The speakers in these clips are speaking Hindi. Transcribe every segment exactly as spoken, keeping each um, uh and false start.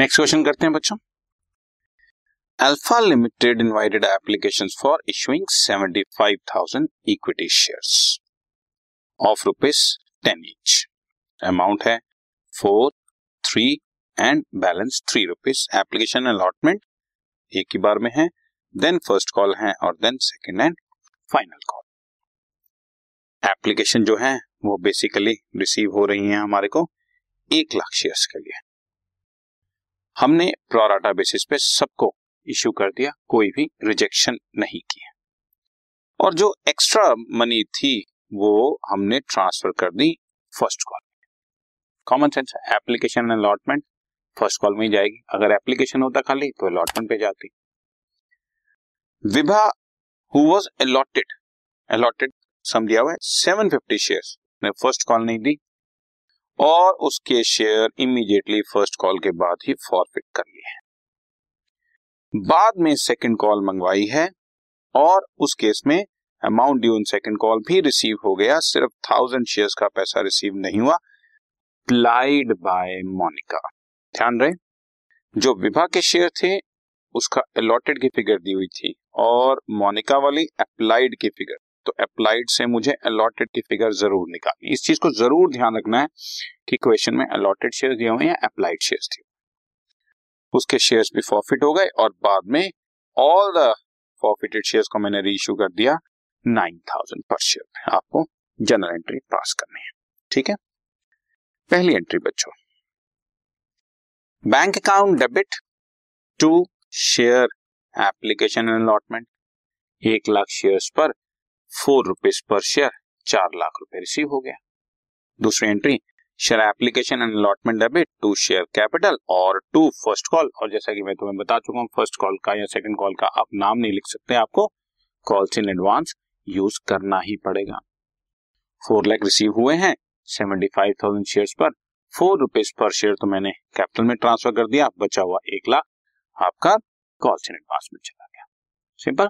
नेक्स्ट क्वेश्चन करते हैं बच्चों। Alpha limited invited applications for issuing पचहत्तर हज़ार equity shares of rupees ten each. Amount है four three and balance three rupees. Application allotment एक ही बार में है, देन फर्स्ट कॉल है और then second and final call. Application जो है वो बेसिकली रिसीव हो रही है हमारे को एक लाख शेयर्स के लिए। हमने प्रोराटा बेसिस पे सबको इश्यू कर दिया, कोई भी रिजेक्शन नहीं किया, और जो एक्स्ट्रा मनी थी वो हमने ट्रांसफर कर दी फर्स्ट कॉल। कॉमन सेंस है, एप्लीकेशन अलॉटमेंट फर्स्ट कॉल में ही जाएगी। अगर एप्लीकेशन होता खाली तो अलॉटमेंट पे जाती। Vibha who was allotted allotted सम दिया हुआ है सात सौ पचास शेयर्स, ने फर्स्ट कॉल नहीं दी और उसके शेयर इमीडिएटली फर्स्ट कॉल के बाद ही फॉरफिट कर लिए हैं। बाद में सेकंड कॉल मंगवाई है और उस केस में amount due in second call भी रिसीव हो गया, सिर्फ थाउजेंड शेयर्स का पैसा रिसीव नहीं हुआ। Applied by Monika. ध्यान रहे, जो विभा के शेयर थे उसका अलॉटेड की फिगर दी हुई थी और मोनिका वाली अप्लाइड की फिगर, तो अप्लाइड से मुझे अलॉटेड की फिगर जरूर निकालनी। इस चीज को जरूर ध्यान रखना है कि क्वेश्चन में अलॉटेड शेयर दिए हुए हैं या अप्लाइड शेयर्स दिए। उसके शेयर्स भी फॉरफिट हो गए और बाद में ऑल द फॉरफिटेड शेयर्स को मैंने रीइश्यू कर दिया नौ हज़ार पर शेयर। आपको जनरल एंट्री पास करनी है, ठीक है। पहली एंट्री बच्चों, bank account debit to share application allotment. एक लाख शेयर्स पर फोर रुपीज पर शेयर, चार लाख रुपए रिसीव हो गया। दूसरी entry, share application and allotment debit to share capital और टू फर्स्ट कॉल। और जैसा कि मैं तुम्हें बता चुका हूँ, फर्स्ट कॉल का या सेकंड कॉल का आप नाम नहीं लिख सकते, आपको कॉल्स इन एडवांस यूज करना ही पड़ेगा। फोर लाख रिसीव हुए हैं, सेवेंटी फाइव थाउजेंड शेयर पर फोर रुपीज पर शेयर तो मैंने कैपिटल में ट्रांसफर कर दिया। बचा हुआ एक लाख आपका कॉल्स इन एडवांस में चला गया, simple.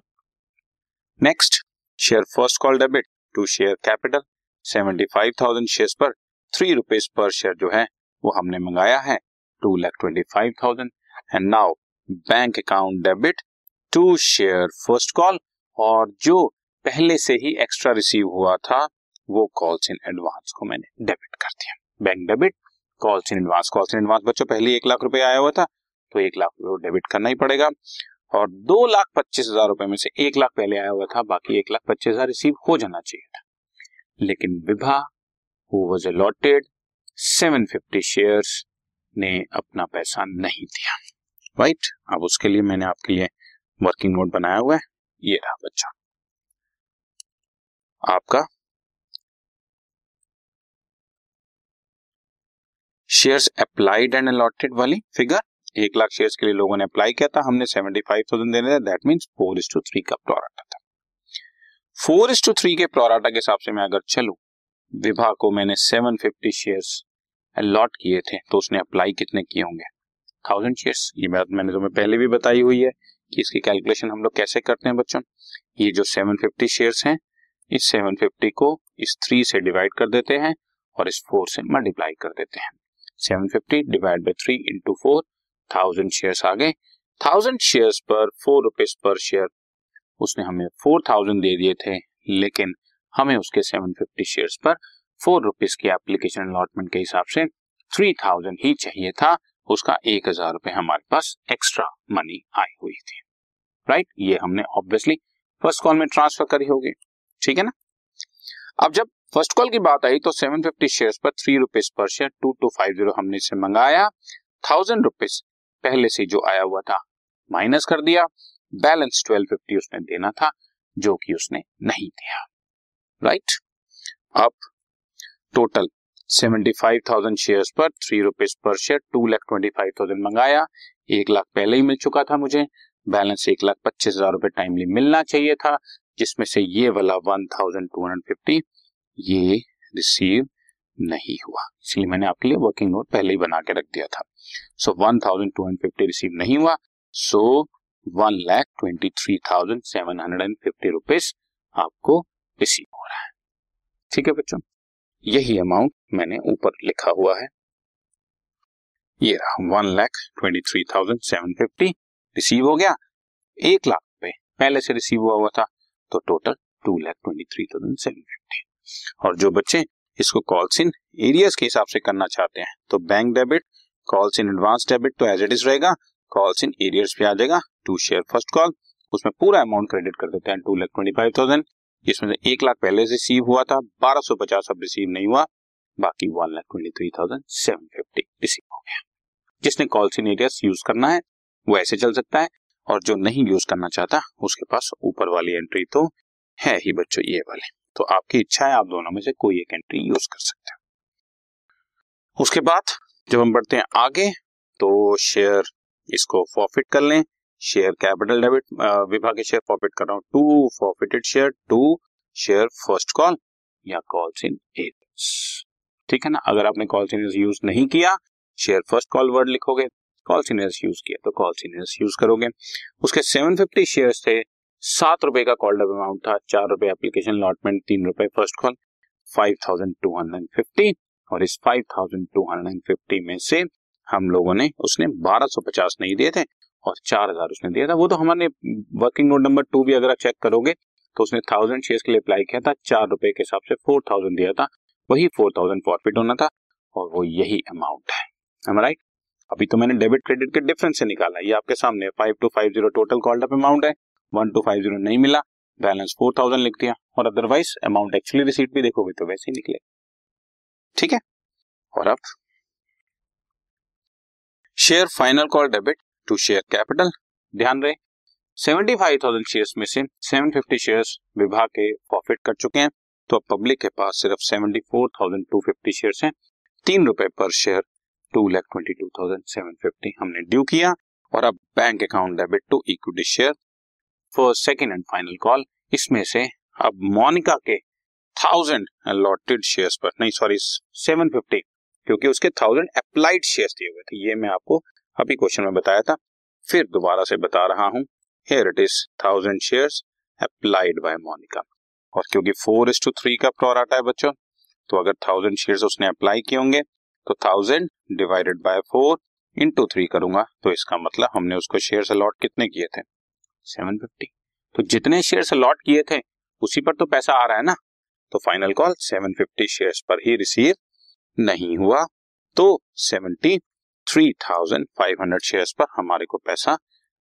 Next, share first call debit to share capital. Seventy five thousand share पर थ्री रुपीज पर शेयर जो है वो हमने मंगाया है, two lakh twenty five thousand. And now bank account debit to share first call, और जो पहले से ही एक्स्ट्रा रिसीव हुआ था वो कॉल्स इन एडवांस को मैंने डेबिट कर दिया। Bank debit calls in advance. Calls in advance बच्चों पहले एक लाख रुपए आया हुआ था तो एक लाख रुपये डेबिट करना ही पड़ेगा, और दो लाख पच्चीस हजार रुपए में से एक लाख पहले आया हुआ था, बाकी एक लाख पच्चीस हजार रिसीव हो जाना चाहिए था। लेकिन विभा who was allotted सात सौ पचास shares ने अपना पैसा नहीं दिया, राइट right? अब उसके लिए मैंने आपके लिए वर्किंग नोट बनाया हुआ है, ये रहा बच्चा आपका शेयर्स अप्लाइड एंड अलॉटेड वाली फिगर। एक लाख शेयर्स के लिए लोगों ने अप्लाई किया था, हमने पचहत्तर हज़ार देने थे, that means four is to three का प्रोराटा था। फोर इज टू थ्री के प्रोराटा के हिसाब से मैं अगर चलू, विभा को मैंने सात सौ पचास शेयर्स अलॉट किए थे तो उसने अप्लाई कितने किए होंगे, थाउजेंड शेयर्स। ये बात मैंने तुम्हें पहले भी बताई हुई है कि इसकी कैलकुलेशन हम लोग कैसे करते हैं बच्चों। ये जो सात सौ पचास शेयर्स हैं, इस सात सौ पचास को इस तीन से डिवाइड कर देते हैं और इस चार से मल्टीप्लाई कर देते हैं। सात सौ पचास divide by three into four, thousand shares आ गए। थाउजेंड शेयर्स पर फोर रुपीज पर शेयर उसने हमें फोर थाउजेंड दे दिए थे, लेकिन हमें उसके सात सौ पचास शेयर्स पर फोर रुपीज की एप्लीकेशन अलॉटमेंट के हिसाब से तीन हज़ार ही चाहिए था। उसका एक हजार रुपए हमारे पास एक्स्ट्रा मनी आई हुई थी, राइट right? ये हमने ऑब्वियसली फर्स्ट कॉल में ट्रांसफर करी होगी, ठीक है ना। अब जब फर्स्ट कॉल की बात आई तो सात सौ पचास शेयर्स पर three rupees per share two two five zero हमने इसे मंगाया। थाउजेंड रुपीज पहले से जो आया हुआ था माइनस कर दिया, बैलेंस ट्वेल्व फिफ्टी उसने देना था जो कि उसने नहीं दिया, राइट right? अब टोटल पचहत्तर हज़ार शेयर्स पर three rupees per share two lakh twenty five thousand मंगाया। एक लाख पहले ही मिल चुका था मुझे, बैलेंस एक लाख पच्चीस हजार रुपए टाइमली मिलना चाहिए था, जिसमें से ये वाला बारह सौ पचास ये रिसीव नहीं हुआ, इसलिए मैंने आपके लिए वर्किंग नोट पहले ही बना के रख दिया था। सो बारह सौ पचास रिसीव नहीं हुआ, so one lakh twenty three thousand seven hundred and fifty rupees आपको रिसीव हो रहा है, ठीक है बच्चों। यही अमाउंट मैंने ऊपर लिखा हुआ है, ये रहा one lakh twenty three thousand seven fifty receive हो गया। एक लाख पे पहले से रिसीव हुआ हुआ था तो total two lakh twenty three thousand seven fifty. और जो बच्चे इसको कॉल्स इन एरियाज के हिसाब से करना चाहते हैं तो bank debit, calls in advance debit तो एज इट इज रहेगा, कॉल्स इन एरियर्स पे आ जाएगा। टू शेयर फर्स्ट कॉल उसमें पूरा अमाउंट क्रेडिट कर देते हैं two lakh twenty five thousand, जिसमें से एक लाख पहले से रिसीव हुआ था, बारह सौ पचास अब रिसीव नहीं हुआ, बाकी one lakh twenty three thousand seven fifty receive हो गया। जिसने कॉल्स इन एरियर्स यूज करना है वो ऐसे चल सकता है, और जो नहीं यूज करना चाहता उसके पास ऊपर वाली एंट्री तो है ही बच्चों, ये वाले तो आपकी इच्छा है, आप दोनों में से कोई एक एंट्री यूज कर सकते हैं। उसके बाद जब हम बढ़ते हैं आगे तो शेयर इसको फॉरफिट कर लें, शेयर कैपिटल डेबिट विभाग के शेयर फॉरफिट कर रहा हूं, to forfeited share, to share first call या कॉल्स इन एरियर्स, ठीक है ना। अगर आपने कॉल्स इन एरियर्स यूज नहीं किया, शेयर फर्स्ट कॉल वर्ड लिखोगे, कॉल्स इन एरियर्स यूज किया तो कॉल्स इन एरियर्स यूज करोगे। उसके सेवन फिफ्टी शेयर थे, सात रुपए का कॉल्ड अप अमाउंट था, चार रुपए एप्लीकेशन अलॉटमेंट, तीन रुपए first call, five thousand two hundred fifty. और इस five thousand two hundred fifty में से हम लोगों ने उसने बारह सौ पचास नहीं दिए थे और चार हजार उसने दिया था, वो तो हमारे वर्किंग नोट नंबर टू भी अगर आप चेक करोगे तो उसने थाउजेंड शेयर्स के लिए अप्लाई किया था, चार रुपए के हिसाब से फोर थाउजेंड दिया था, वही फोर थाउजेंड प्रॉफिट होना था और वो यही अमाउंट है, am I right? अभी तो मैंने डेबिट क्रेडिट के डिफरेंस से निकाला, ये आपके सामने five two five zero total called up amount है, वन टू फाइव जीरो नहीं मिला, बैलेंस फोर थाउजेंड लिख दिया, और अदरवाइज अमाउंट एक्चुअली रिसीट भी देखोगे तो वैसे ही निकले, ठीक है। और अब share final call debit to share capital, ध्यान रहे पचहत्तर हज़ार शेयर्स में से सात सौ पचास शेयर्स विभाग के प्रॉफिट कर चुके हैं, तो अब पब्लिक के पास सिर्फ चौहत्तर हज़ार दो सौ पचास शेयर्स हैं, तीन रुपए पर शेयर दो लाख बाईस हज़ार सात सौ पचास हमने ड्यू किया। और अब bank account debit to equity share first second and final call, इसमें से अब मोनिका के थाउजेंड अलॉटेड शेयर्स पर नहीं सॉरी सात सौ पचास, क्योंकि उसके थाउजेंड अप्लाइड शेयर्स दिए हुए थे, ये मैं आपको अभी क्वेश्चन में बताया था, फिर दोबारा से बता रहा हूं, here it is, thousand shares applied by Monica, और क्योंकि फोर इस टू थ्री का प्रोराटा है बच्चों, तो अगर थाउजेंड शेयर्स उसने अप्लाई किए होंगे तो thousand divided by four into three करूंगा, तो इसका मतलब हमने उसको शेयर्स अलॉट कितने किए थे सात सौ पचास, तो जितने शेयर्स अलॉट किए थे उसी पर तो पैसा आ रहा है ना, तो फाइनल कॉल सात सौ पचास शेयर्स पर ही रिसीव नहीं हुआ, तो seventy three thousand five hundred shares पर हमारे को पैसा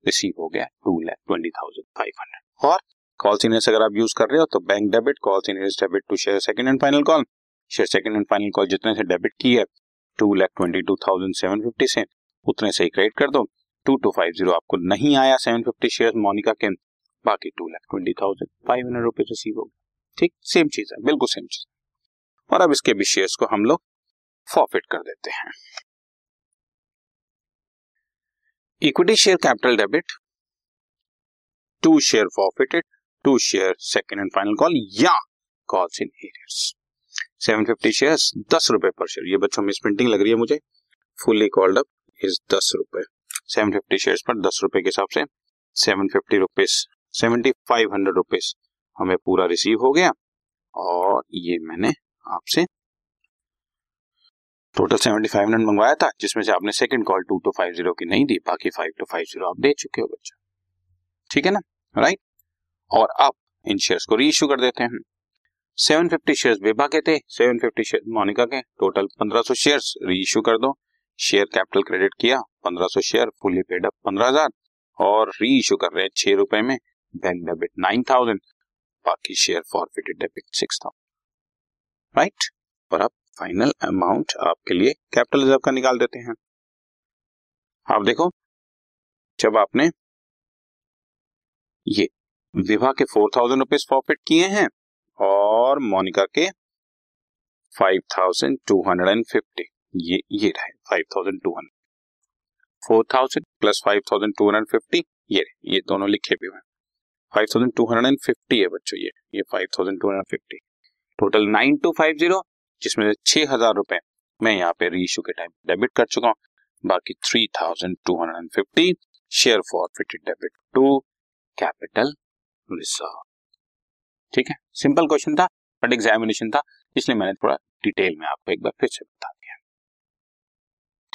रिसीव हो गया two lakh twenty thousand five hundred. और कॉल्स इन एरियर्स अगर आप यूज कर रहे हो तो bank debit, calls in arrears debit to share second and final call, share second and final call जितने से डेबिट की है two lakh twenty two thousand seven fifty से उतने से ही क्रेडिट कर दो, टू टू फाइव जीरो आपको नहीं आया सेवन फिफ्टी शेयर मोनिका के, बाकी two lakh twenty thousand five hundred rupees receive हो गया, ठीक सेम चीज है, बिल्कुल सेम चीज। और अब इसके भी शेयर्स को हम लोग फॉरफिट कर देते हैं। Equity share capital debit to share forfeited to share second and final call या कॉल्स इन एरियर्स, सात सौ पचास शेयर्स दस रुपए पर शेयर, ये बच्चों मिस प्रिंटिंग लग रही है मुझे, फुली कॉल्ड अप इज दस रुपए, सात सौ पचास शेयर्स पर दस रुपए के हिसाब से सात सौ पचास रुपीस पचहत्तर सौ रुपीस हमें पूरा रिसीव हो गया। और ये मैंने आपसे टोटल सात हज़ार पाँच सौ मंगवाया था, जिसमें से आपने second call two two five zero की नहीं दी, बाकी फाइव टू फाइव जीरो आप दे चुके हो बच्चा, ठीक है ना, राइट। और अब इन शेयर्स को रीइश्यू कर देते हैं, सात सौ पचास शेयर्स विभा के थे, सात सौ पचास शेयर्स मोनिका के, टोटल पंद्रह सौ शेयर्स रीइश्यू कर दो, शेयर कैपिटल क्रेडिट किया पंद्रह सौ शेयर, फुली पेड अप पंद्रह हज़ार, और रीइश्यू कर रहे हैं छह रुपए में, बैंक डेबिट नाइन थाउजेंड, बाकी share forfeited debit six thousand, right. और अब फाइनल अमाउंट आपके लिए कैपिटल रिजर्व का निकाल देते हैं। आप देखो जब आपने ये विभा के फोर थाउजेंड रुपीज प्रॉफिट किए हैं और मोनिका के five thousand two hundred and fifty, ये ये रहे five thousand two hundred, four thousand plus five thousand two hundred fifty, ये ये दोनों लिखे भी हुए, five thousand two hundred and fifty है बच्चों, ये ये five thousand two hundred fifty total nine two five zero, जिसमें छह हजार रुपए मैं यहाँ पे रीइश्यू के टाइम डेबिट कर चुका हूँ, बाकी three thousand two hundred and fifty share forfeited debit to capital reserve, ठीक है। सिंपल क्वेश्चन था बट एग्जामिनेशन था, इसलिए मैंने थोड़ा डिटेल में आपको एक बार फिर से बता दिया,